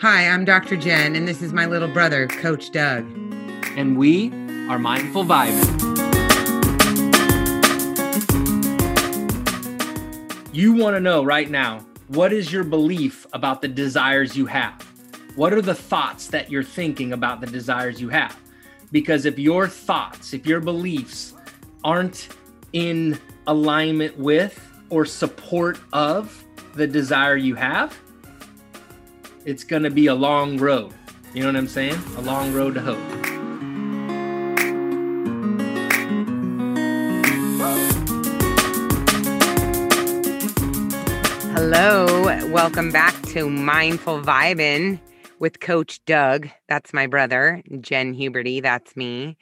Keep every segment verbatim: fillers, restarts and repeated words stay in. Hi, I'm Doctor Jen, and this is my little brother, Coach Doug. And we are Mindful Vibing. You want to know right now, what is your belief about the desires you have? What are the thoughts that you're thinking about the desires you have? Because if your thoughts, if your beliefs aren't in alignment with or support of the desire you have, it's going to be a long road. You know what I'm saying? A long road to hope. Hello. Welcome back to Mindful Vibin' with Coach Doug. That's my brother, Jen Huberty. That's me.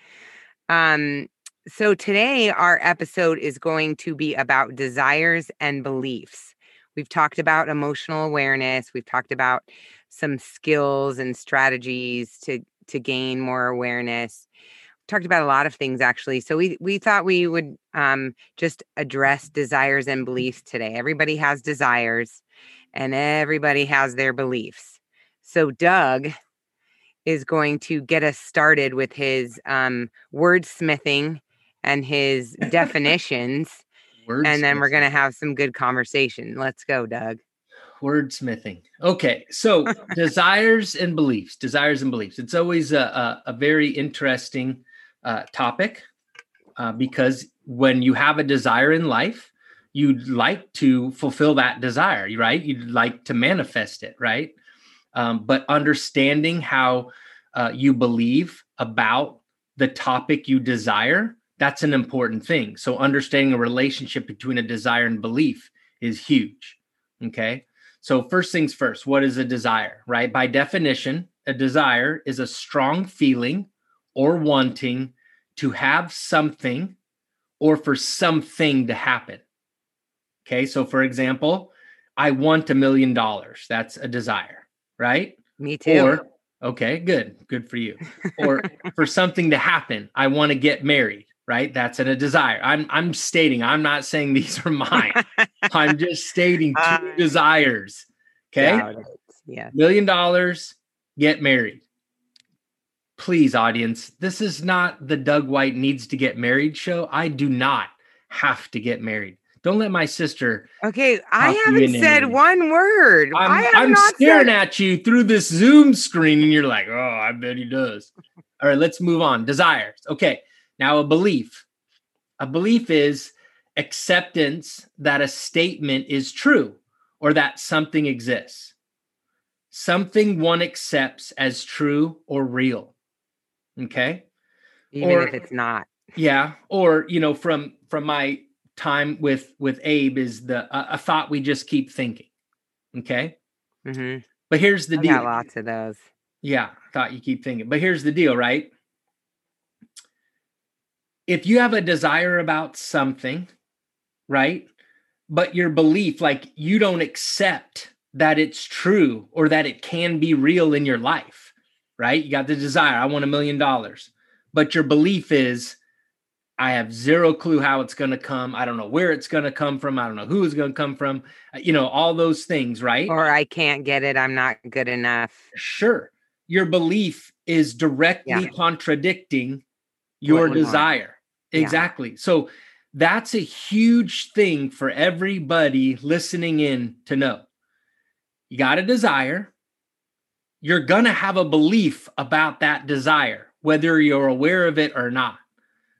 Um, so today our episode is going to be about desires and beliefs. We've talked about emotional awareness. We've talked about some skills and strategies to, to gain more awareness. We've talked about a lot of things, actually. So we, we thought we would um, just address desires and beliefs today. Everybody has desires and everybody has their beliefs. So Doug is going to get us started with his um, wordsmithing and his definitions. And then we're going to have some good conversation. Let's go, Doug. Wordsmithing. Okay. So desires and beliefs, desires and beliefs. It's always a, a, a very interesting uh, topic uh, because when you have a desire in life, you'd like to fulfill that desire, right? You'd like to manifest it, right? Um, but understanding how uh, you believe about the topic you desire, that's an important thing. So understanding a relationship between a desire and belief is huge, okay? So first things first, what is a desire, right? By definition, a desire is a strong feeling or wanting to have something or for something to happen, okay? So for example, I want a million dollars. That's a desire, right? Me too. Or, okay, good. Good for you. Or for something to happen. I want to get married. Right? That's in a desire. I'm I'm stating, I'm not saying these are mine. I'm just stating two uh, desires. Okay. Yeah, yeah. Million dollars, get married. Please, audience, this is not the Doug White needs to get married show. I do not have to get married. Don't let my sister. Okay. I haven't said anymore. One word. I'm, I have I'm not staring said- at you through this Zoom screen and you're like, oh, I bet he does. All right, let's move on. Desires. Okay. Now, a belief. A belief is acceptance that a statement is true or that something exists. Something one accepts as true or real. Okay? Even or, if it's not. Yeah. Or, you know, from from my time with, with Abe is the uh, a thought we just keep thinking. Okay? Mm-hmm. But here's the I deal. I got lots of those. Yeah. Thought you keep thinking. But here's the deal, right? If you have a desire about something, right, but your belief, like you don't accept that it's true or that it can be real in your life, right? You got the desire, I want a million dollars, but your belief is, I have zero clue how it's going to come. I don't know where it's going to come from. I don't know who it's going to come from, you know, all those things, right? Or I can't get it. I'm not good enough. Sure. Your belief is directly yeah. contradicting your desire. More. Exactly. Yeah. So that's a huge thing for everybody listening in to know. You got a desire. You're going to have a belief about that desire, whether you're aware of it or not.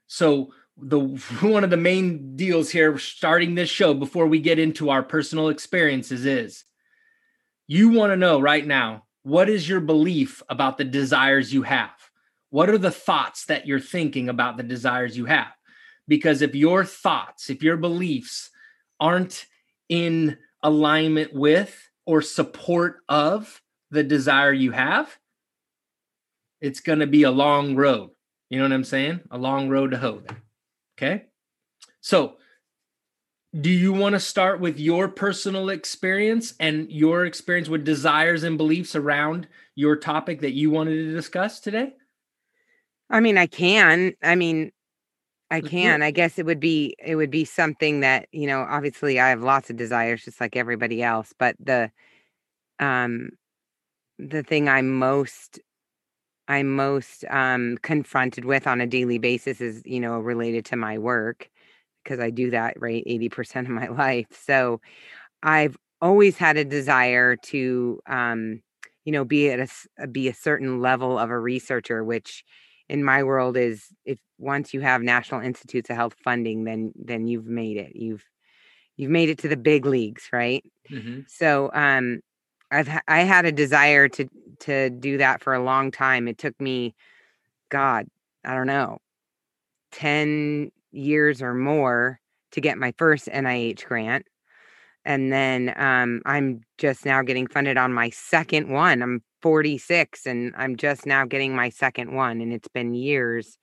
So the one of the main deals here starting this show before we get into our personal experiences is you want to know right now, what is your belief about the desires you have? What are the thoughts that you're thinking about the desires you have? Because if your thoughts, if your beliefs aren't in alignment with or support of the desire you have, it's going to be a long road. You know what I'm saying? A long road to hope. Okay. So do you want to start with your personal experience and your experience with desires and beliefs around your topic that you wanted to discuss today? I mean, I can, I mean, I can, I guess it would be, it would be something that, you know, obviously I have lots of desires just like everybody else, but the, um, the thing I'm most I'm most um, confronted with on a daily basis is, you know, related to my work, because I do that, right, eighty percent of my life. So I've always had a desire to, um, you know, be at a, be a certain level of a researcher, which in my world is, if once you have National Institutes of Health funding, then, then you've made it, you've, you've made it to the big leagues. Right. Mm-hmm. So um, I've, I had a desire to, to do that for a long time. It took me, God, I don't know, ten years or more to get my first N I H grant. And then um, I'm just now getting funded on my second one. I'm forty-six and I'm just now getting my second one. And it's been years.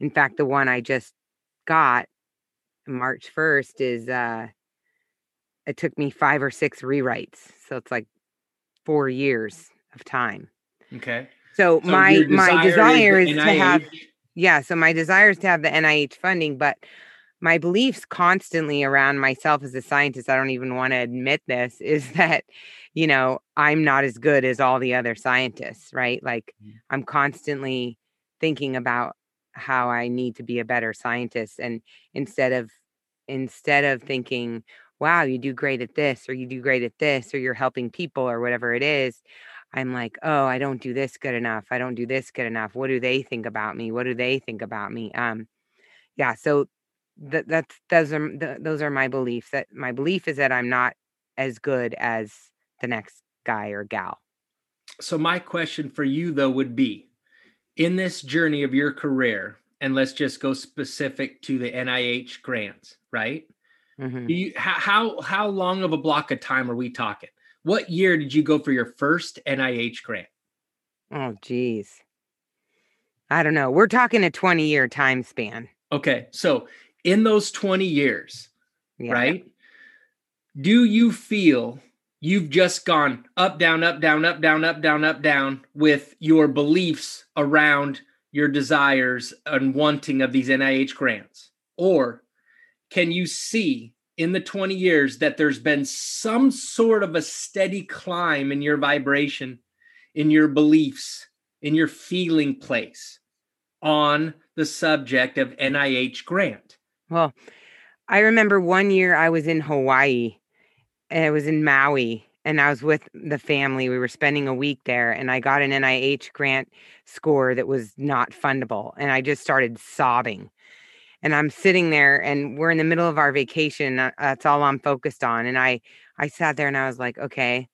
In fact, the one I just got March first is, uh, it took me five or six rewrites. So it's like four years of time. Okay. So, so my desire my desire is, is to have, yeah. So my desire is to have the N I H funding, but my beliefs constantly around myself as a scientist, I don't even want to admit this, is that, you know, I'm not as good as all the other scientists, right? Like yeah. I'm constantly thinking about how I need to be a better scientist. And instead of, instead of thinking, wow, you do great at this, or you do great at this, or you're helping people or whatever it is, I'm like, oh, I don't do this good enough. I don't do this good enough. What do they think about me? What do they think about me? Um, yeah. So th- that's, those are, th- those are my beliefs. That my belief is that I'm not as good as the next guy or gal. So my question for you though, would be in this journey of your career, and let's just go specific to the N I H grants, right? Mm-hmm. Do you, how, how long of a block of time are we talking? What year did you go for your first N I H grant? Oh, geez. I don't know. We're talking a twenty-year time span. Okay. So in those twenty years, yeah. right, do you feel you've just gone up, down, up, down, up, down, up, down, up, down with your beliefs around your desires and wanting of these N I H grants? Or can you see in the twenty years that there's been some sort of a steady climb in your vibration, in your beliefs, in your feeling place on the subject of N I H grant? Well, I remember one year I was in Hawaii and I was in Maui and I was with the family. We were spending a week there and I got an N I H grant score that was not fundable. And I just started sobbing. And I'm sitting there and we're in the middle of our vacation. That's all I'm focused on. And I, I sat there and I was like, okay,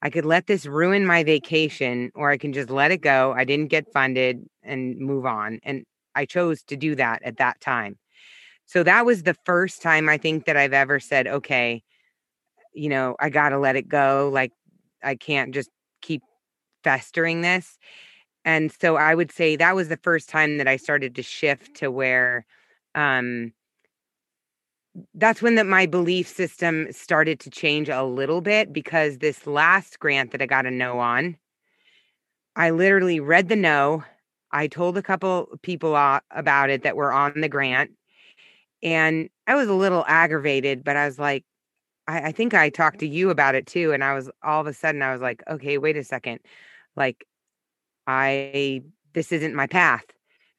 I could let this ruin my vacation or I can just let it go. I didn't get funded and move on. And I chose to do that at that time. So that was the first time I think that I've ever said, okay, you know, I got to let it go. Like I can't just keep festering this. And so I would say that was the first time that I started to shift to where, Um, that's when that my belief system started to change a little bit, because this last grant that I got a no on, I literally read the no. I told a couple people about it that were on the grant and I was a little aggravated, but I was like, I, I think I talked to you about it too. And I was all of a sudden I was like, okay, wait a second. Like I, this isn't my path.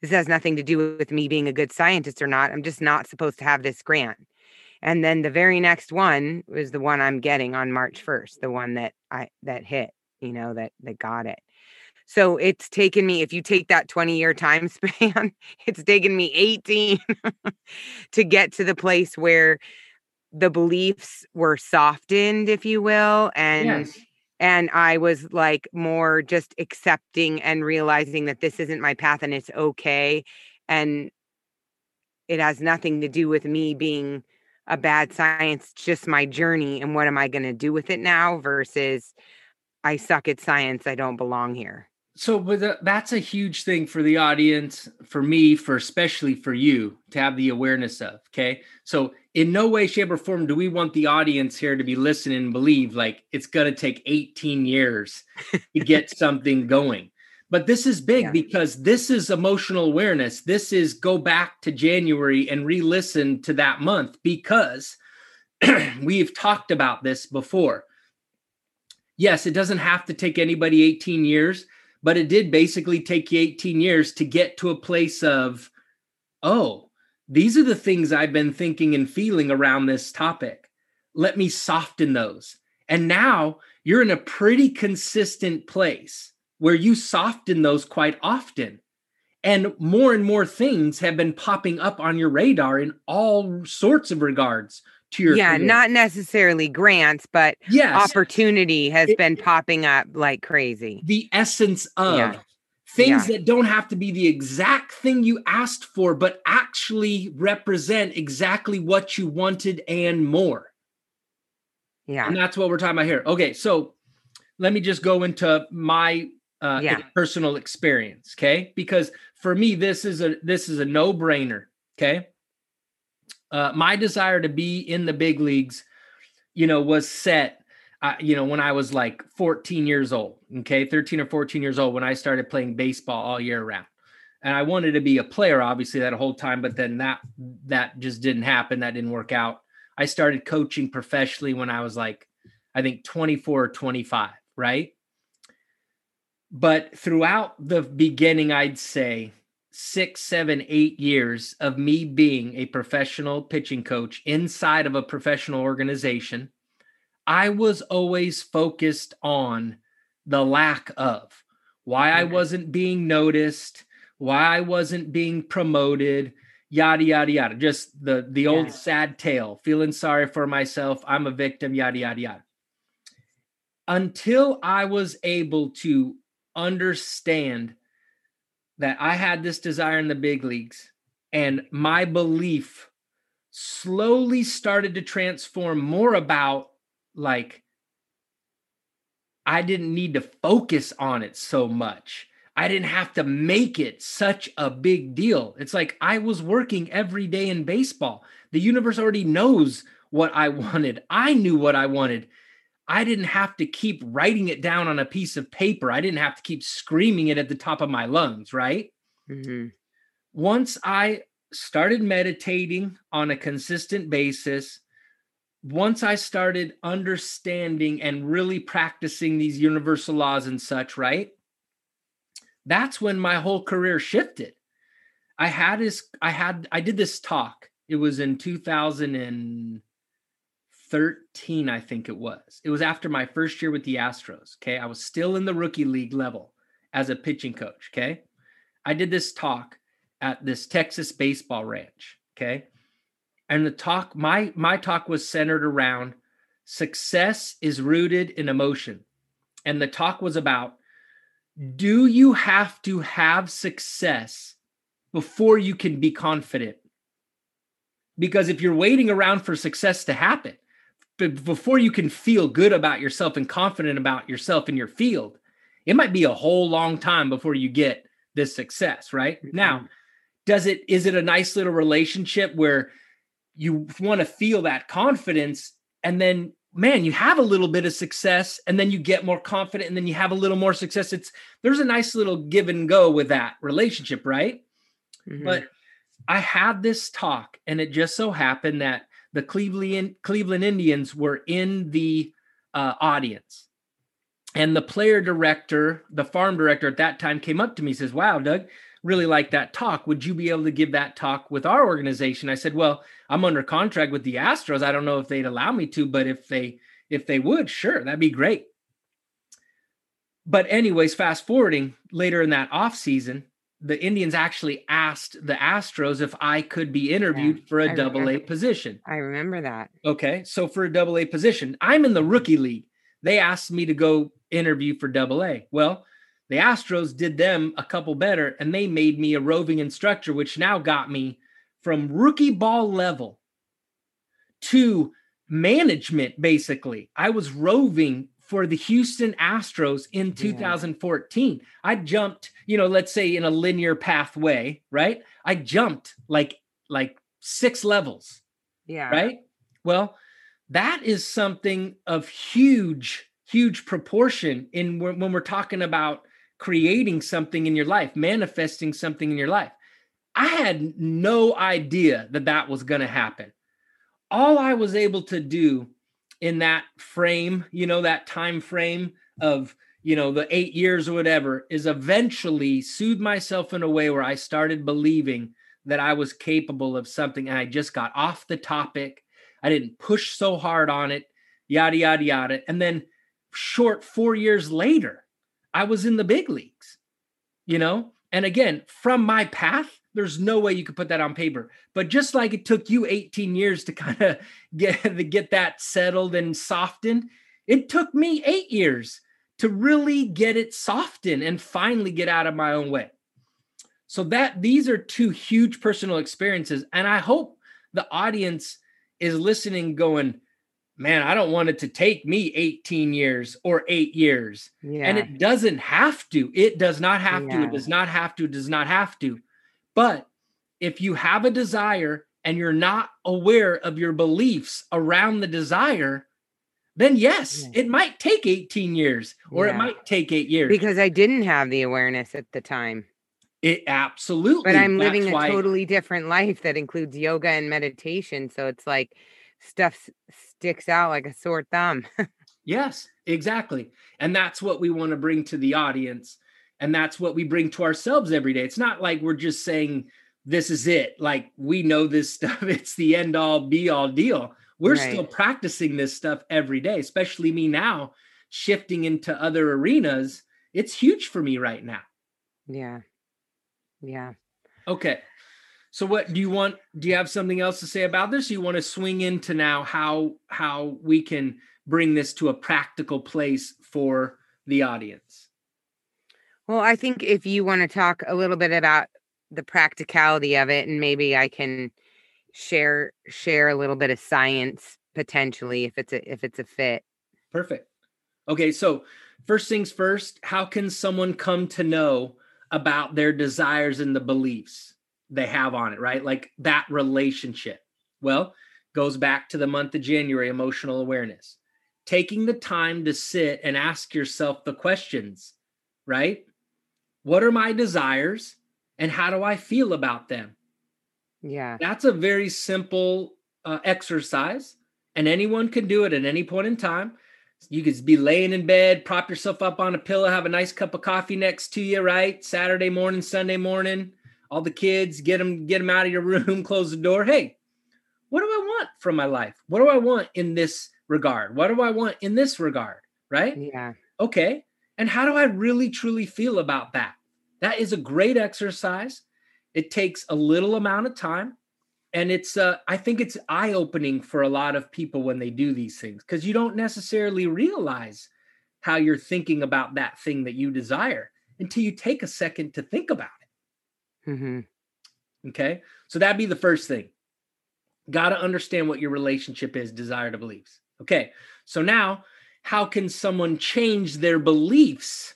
This has nothing to do with me being a good scientist or not. I'm just not supposed to have this grant. And then the very next one was the one I'm getting on March first, the one that I, that hit, you know, that, that got it. So it's taken me, if you take that twenty year time span, it's taken me eighteen to get to the place where the beliefs were softened, if you will. And yes. And I was like more just accepting and realizing that this isn't my path and it's okay. And it has nothing to do with me being a bad science, just my journey. And what am I going to do with it now versus I suck at science. I don't belong here. So but that's a huge thing for the audience, for me, for especially for you to have the awareness of. Okay. So in no way, shape, or form do we want the audience here to be listening and believe like it's going to take eighteen years to get something going. But this is big yeah. because this is emotional awareness. This is go back to January and re-listen to that month because we've talked about this before. Yes, it doesn't have to take anybody eighteen years, but it did basically take you eighteen years to get to a place of, oh, these are the things I've been thinking and feeling around this topic. Let me soften those. And now you're in a pretty consistent place where you soften those quite often. And more and more things have been popping up on your radar in all sorts of regards to your yeah, career. Not necessarily grants, but yes, opportunity has it, been popping up like crazy. The essence of yeah. things yeah. that don't have to be the exact thing you asked for, but actually represent exactly what you wanted and more. Yeah. And that's what we're talking about here. Okay, so let me just go into my uh, yeah. personal experience, okay? Because for me, this is a this is a no-brainer, okay? Uh, my desire to be in the big leagues, you know, was set, uh, you know, when I was like fourteen years old, okay? thirteen or fourteen years old when I started playing baseball all year round. And I wanted to be a player, obviously, that whole time, but then that that just didn't happen. That didn't work out. I started coaching professionally when I was like, I think twenty-four or twenty-five, right? But throughout the beginning, I'd say six, seven, eight years of me being a professional pitching coach inside of a professional organization, I was always focused on the lack of why I wasn't being noticed, why I wasn't being promoted, yada, yada, yada. Just the, the old yeah. sad tale, feeling sorry for myself. I'm a victim, yada, yada, yada. Until I was able to understand that I had this desire in the big leagues and my belief slowly started to transform more about like, I didn't need to focus on it so much. I didn't have to make it such a big deal. It's like I was working every day in baseball. The universe already knows what I wanted. I knew what I wanted. I didn't have to keep writing it down on a piece of paper. I didn't have to keep screaming it at the top of my lungs, right? Mm-hmm. Once I started meditating on a consistent basis, once I started understanding and really practicing these universal laws and such, right? That's when my whole career shifted. I had this, I had, I did this talk. It was in two thousand thirteen, I think it was. It was after my first year with the Astros. Okay. I was still in the rookie league level as a pitching coach. Okay. I did this talk at this Texas baseball ranch. Okay. And the talk, my, my talk was centered around success is rooted in emotion. And the talk was about, do you have to have success before you can be confident? Because if you're waiting around for success to happen, before you can feel good about yourself and confident about yourself in your field, it might be a whole long time before you get this success, right? Mm-hmm. Now, does it, is it a nice little relationship where you want to feel that confidence and then man, you have a little bit of success and then you get more confident and then you have a little more success. It's there's a nice little give and go with that relationship, right? Mm-hmm. But I had this talk and it just so happened that the Cleveland, Cleveland Indians were in the uh, audience and the player director, the farm director at that time came up to me and says, wow, Doug, really like that talk. Would you be able to give that talk with our organization? I said, well, I'm under contract with the Astros. I don't know if they'd allow me to, but if they, if they would, sure, that'd be great. But anyways, fast forwarding later in that off season, the Indians actually asked the Astros if I could be interviewed yeah, for a double A position. I remember that. Okay. So for a double A position, I'm in the rookie league. They asked me to go interview for double A. Well, the Astros did them a couple better, and they made me a roving instructor, which now got me from rookie ball level to management, basically. I was roving for the Houston Astros in two thousand fourteen. Yeah. I jumped, you know, let's say in a linear pathway, right? I jumped like, like six levels, yeah, right? Well, that is something of huge, huge proportion in when we're talking about creating something in your life, manifesting something in your life. I had no idea that that was going to happen. All I was able to do in that frame, you know, that time frame of, you know, the eight years or whatever, is eventually soothe myself in a way where I started believing that I was capable of something. And I just got off the topic. I didn't push so hard on it, yada, yada, yada. And then short four years later, I was in the big leagues, you know? And again, from my path, there's no way you could put that on paper. But just like it took you eighteen years to kind of get, to get that settled and softened, it took me eight years to really get it softened and finally get out of my own way. So that these are two huge personal experiences. And I hope the audience is listening going, man, I don't want it to take me eighteen years or eight years. Yeah. And it doesn't have to. It does not have yeah. to. It does not have to. It does not have to. But if you have a desire and you're not aware of your beliefs around the desire, then yes, yeah. it might take eighteen years or yeah. it might take eight years. Because I didn't have the awareness at the time. It absolutely. But I'm living That's a why... totally different life that includes yoga and meditation. So it's like stuff sticks out like a sore thumb. Yes, exactly. And that's what we want to bring to the audience. And that's what we bring to ourselves every day. It's not like we're just saying, this is it. Like we know this stuff. It's the end all be all deal. We're right. still practicing this stuff every day, especially me now shifting into other arenas. It's huge for me right now. Yeah. Yeah. Okay. So what do you want? Do you have something else to say about this? You want to swing into now how, how we can bring this to a practical place for the audience? Well, I think if you want to talk a little bit about the practicality of it, and maybe I can share, share a little bit of science potentially if it's a, if it's a fit. Perfect. Okay. So first things first, how can someone come to know about their desires and the beliefs they have on it, right? Like that relationship. Well, goes back to the month of January, emotional awareness, taking the time to sit and ask yourself the questions, right? What are my desires and how do I feel about them? Yeah. That's a very simple uh, exercise, and anyone can do it at any point in time. You could be laying in bed, prop yourself up on a pillow, have a nice cup of coffee next to you, right? Saturday morning, Sunday morning, all the kids, get them, get them out of your room, close the door. Hey, what do I want from my life? What do I want in this regard? What do I want in this regard? Right? Yeah. Okay. And how do I really, truly feel about that? That is a great exercise. It takes a little amount of time. And it's, uh, I think it's eye-opening for a lot of people when they do these things, because you don't necessarily realize how you're thinking about that thing that you desire until you take a second to think about it. Mm-hmm. Okay. So that'd be the first thing. Got to understand what your relationship is, desire to beliefs. Okay. So now how can someone change their beliefs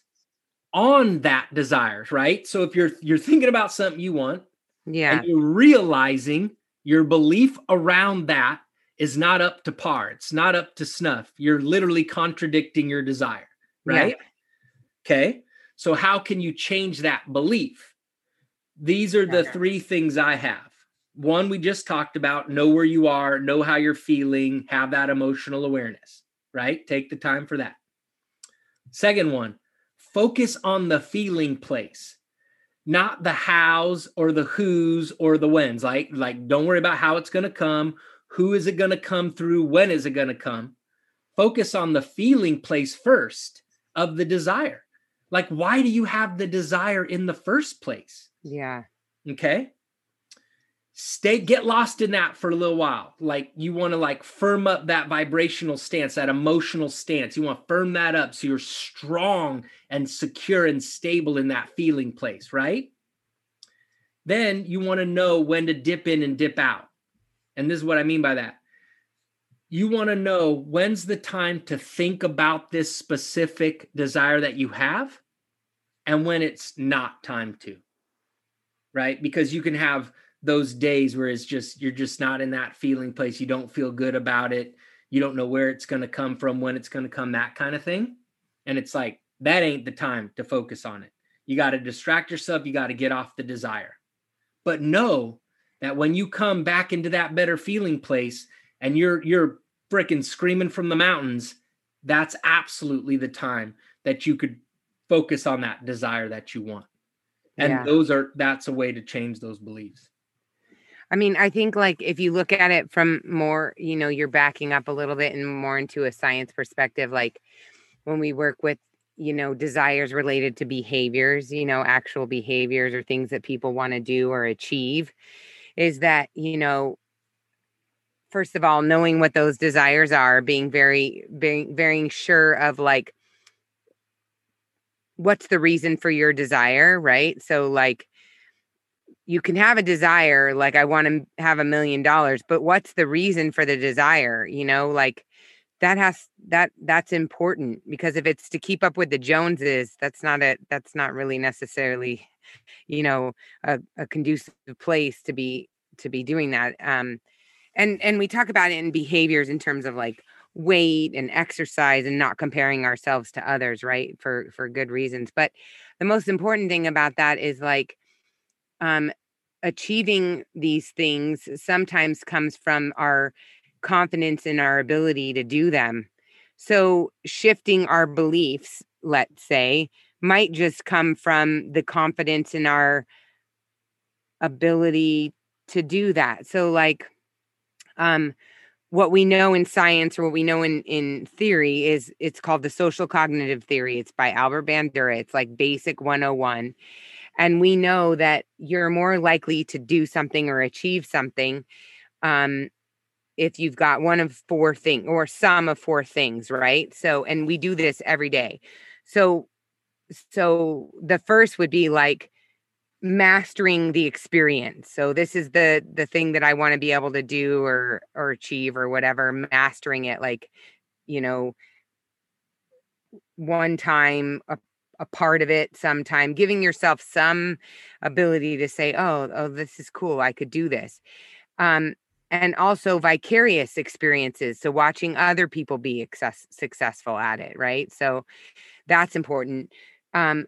on that desire, right? So if you're, you're thinking about something you want, yeah, and you're realizing your belief around that is not up to par. It's not up to snuff. You're literally contradicting your desire, right? Yeah. Okay. So how can you change that belief? These are the three things I have. One, we just talked about: know where you are, know how you're feeling, have that emotional awareness, right? Take the time for that. Second one, focus on the feeling place. Not the hows or the who's or the when's. Like, like, don't worry about how it's going to come. Who is it going to come through? When is it going to come? Focus on the feeling place first of the desire. Like, why do you have the desire in the first place? Yeah. Okay. Stay, get lost in that for a little while. Like, you want to like firm up that vibrational stance, that emotional stance. You want to firm that up so you're strong and secure and stable in that feeling place, right? Then you want to know when to dip in and dip out. And this is what I mean by that. You want to know when's the time to think about this specific desire that you have and when it's not time to, right? Because you can have those days where it's just, you're just not in that feeling place. You don't feel good about it. You don't know where it's going to come from, when it's going to come, that kind of thing. And it's like, that ain't the time to focus on it. You got to distract yourself. You got to get off the desire, but know that when you come back into that better feeling place and you're, you're freaking screaming from the mountains, that's absolutely the time that you could focus on that desire that you want. And yeah. those are, that's a way to change those beliefs. I mean, I think like if you look at it from more, you know, you're backing up a little bit and more into a science perspective, like when we work with, you know, desires related to behaviors, you know, actual behaviors or things that people want to do or achieve, is that, you know, first of all, knowing what those desires are, being very, being very sure of like, what's the reason for your desire, right? So like, you can have a desire, like I want to have a million dollars, but what's the reason for the desire? You know, like that has, that that's important, because if it's to keep up with the Joneses, that's not a, that's not really necessarily, you know, a, a conducive place to be, to be doing that. Um, and, and we talk about it in behaviors in terms of like weight and exercise and not comparing ourselves to others, right? For, for good reasons. But the most important thing about that is like, Um, achieving these things sometimes comes from our confidence in our ability to do them. So shifting our beliefs, let's say, might just come from the confidence in our ability to do that. So like um, what we know in science, or what we know in, in theory, is it's called the social cognitive theory. It's by Albert Bandura. It's like basic one oh one. And we know that you're more likely to do something or achieve something um, if you've got one of four things or some of four things, right? So, and we do this every day. So, so the first would be like mastering the experience. So this is the the thing that I want to be able to do or or achieve or whatever, mastering it, like, you know, one time a a part of it sometime, giving yourself some ability to say, oh, oh, this is cool. I could do this. Um, and also vicarious experiences. So watching other people be access- successful at it. Right. So that's important. Um,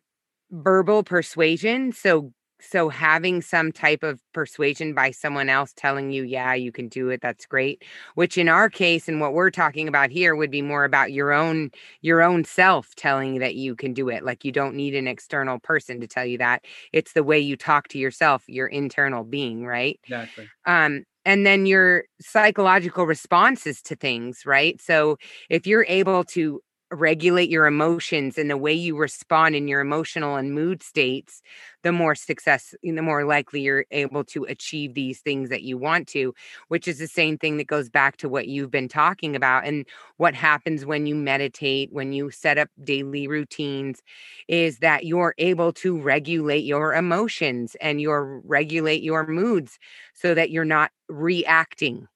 verbal persuasion. So, so having some type of persuasion by someone else telling you, yeah, you can do it. That's great. Which in our case, and what we're talking about here, would be more about your own, your own self telling you that you can do it. Like you don't need an external person to tell you that. It's the way you talk to yourself, your internal being, right? Exactly. Um, and then your psychological responses to things, right? So if you're able to regulate your emotions and the way you respond in your emotional and mood states, the more success, the more likely you're able to achieve these things that you want to, which is the same thing that goes back to what you've been talking about. And what happens when you meditate, when you set up daily routines, is that you're able to regulate your emotions and your regulate your moods so that you're not reacting.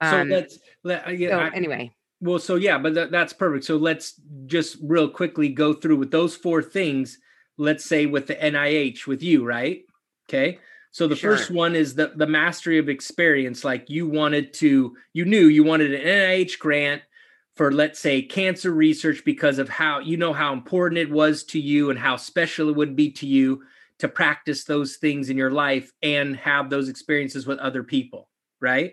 So um, let's, let, yeah, so I, anyway. Well, so yeah, but th- that's perfect. So let's just real quickly go through with those four things. Let's say with the N I H with you, right? Okay. So the sure. first one is the, the mastery of experience. Like you wanted to, you knew you wanted an N I H grant for, let's say, cancer research because of how, you know, how important it was to you and how special it would be to you to practice those things in your life and have those experiences with other people, right?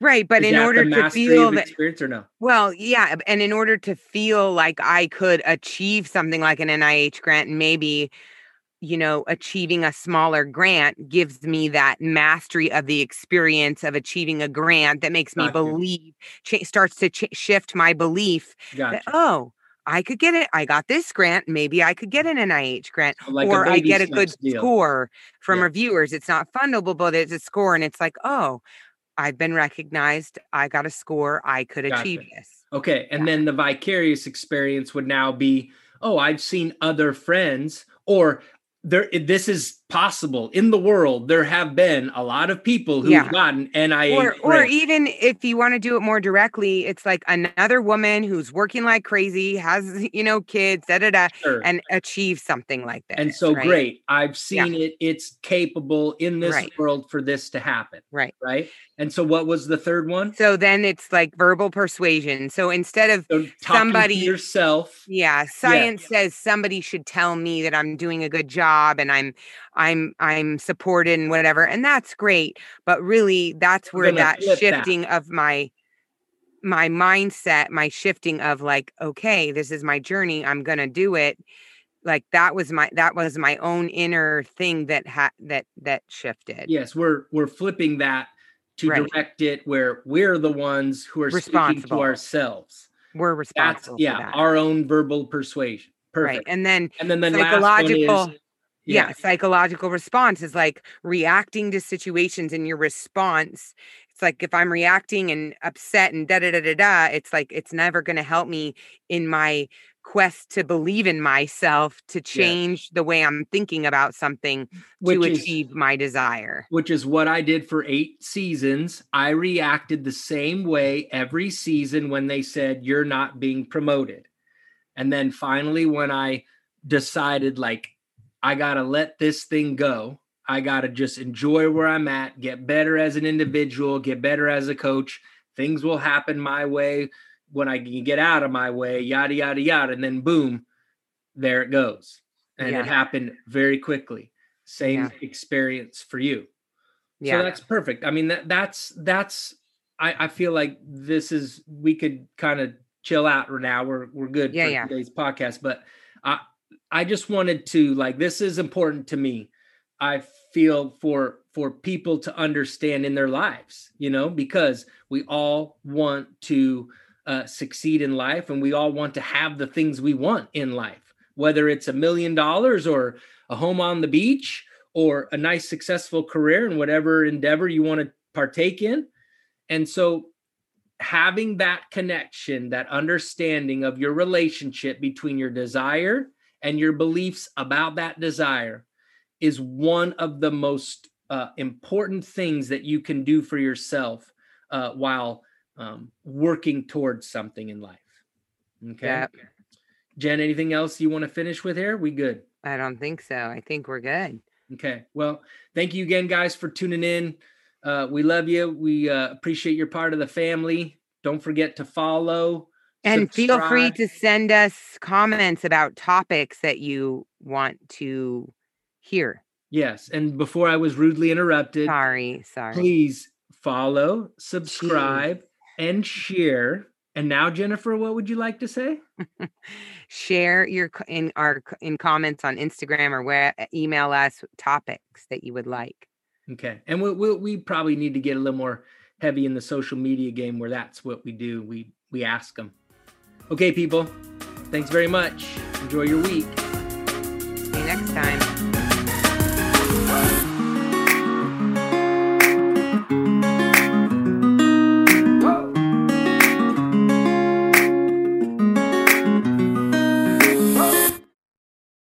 Right. But in order to feel that, experience or no? Well, yeah. And in order to feel like I could achieve something like an N I H grant, maybe, you know, achieving a smaller grant gives me that mastery of the experience of achieving a grant that makes me gotcha. believe, ch- starts to ch- shift my belief gotcha. that, oh, I could get it. I got this grant. Maybe I could get an N I H grant, so like or I get a good deal. score from yeah. reviewers. It's not fundable, but it's a score. And it's like, oh, I've been recognized. I got a score. I could gotcha. achieve this. Okay. And yeah. then the vicarious experience would now be, oh, I've seen other friends, or there, this is possible in the world. There have been a lot of people who've yeah. gotten N I H. Or, or even if you want to do it more directly, it's like another woman who's working like crazy, has, you know, kids, da, da, da, sure. and achieve something like that. And so right? great. I've seen yeah. it. It's capable in this right. world for this to happen. Right. Right. And so what was the third one? So then it's like verbal persuasion. So instead of so somebody yourself. Yeah. Science yeah. says somebody should tell me that I'm doing a good job and I'm, I'm I'm supported and whatever, and that's great. But really, that's where that shifting that. of my my mindset, my shifting of like, okay, this is my journey. I'm going to do it. Like that was my, that was my own inner thing that ha- that, that shifted. Yes. We're, we're flipping that to right. direct it where we're the ones who are speaking to ourselves. We're responsible. That's, yeah. For that. Our own verbal persuasion. Perfect. Right. And then, and then the psychological, last one is, yeah. yeah, psychological response is like reacting to situations and your response. It's like, if I'm reacting and upset and da, da, da, da, da, it's like, it's never going to help me in my quest to believe in myself, to change yeah. the way I'm thinking about something which to achieve is, my desire. Which is what I did for eight seasons. I reacted the same way every season when they said, you're not being promoted. And then finally, when I decided like, I got to let this thing go, I got to just enjoy where I'm at, get better as an individual, get better as a coach. Things will happen my way when I can get out of my way, yada, yada, yada. And then boom, there it goes. And yeah. it happened very quickly. Same yeah. experience for you. Yeah. So that's perfect. I mean, that that's, that's, I, I feel like this is, we could kind of chill out right now. We're, we're good yeah, for yeah. today's podcast, but I, I just wanted to like, this is important to me. I feel for, for people to understand in their lives, you know, because we all want to uh, succeed in life and we all want to have the things we want in life, whether it's a million dollars or a home on the beach or a nice successful career in whatever endeavor you want to partake in. And so having that connection, that understanding of your relationship between your desire and your beliefs about that desire is one of the most uh, important things that you can do for yourself uh, while um, working towards something in life. Okay. Yep. Jen, anything else you want to finish with here? We good? I don't think so. I think we're good. Okay. Well, thank you again, guys, for tuning in. Uh, we love you. We uh, appreciate your part of the family. Don't forget to follow. And subscribe. Feel free to send us comments about topics that you want to hear. Yes. And before I was rudely interrupted, sorry, sorry. Please follow, subscribe, Jeez. and share. And now, Jennifer, what would you like to say? Share your in our in comments on Instagram or where email us topics that you would like. Okay. And we we, we probably need to get a little more heavy in the social media game where that's what we do. We we ask them. Okay, people. Thanks very much. Enjoy your week. See you next time.